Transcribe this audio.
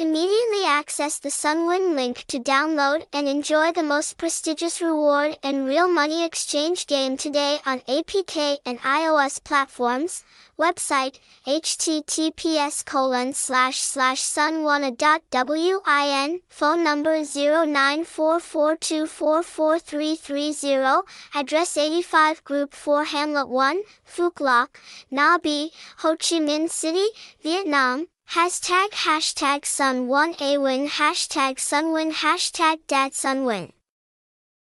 Immediately access the Sun1awin link to download and enjoy the most prestigious reward and real money exchange game today on APK and iOS platforms. Website, https://sun1aw.win, phone number 0944244330, address 85 Group 4 Hamlet 1, Phước Lộc, Nhà Bè, Ho Chi Minh City, Vietnam. #Sun1awin #Sun1awin #Dad Sun1awin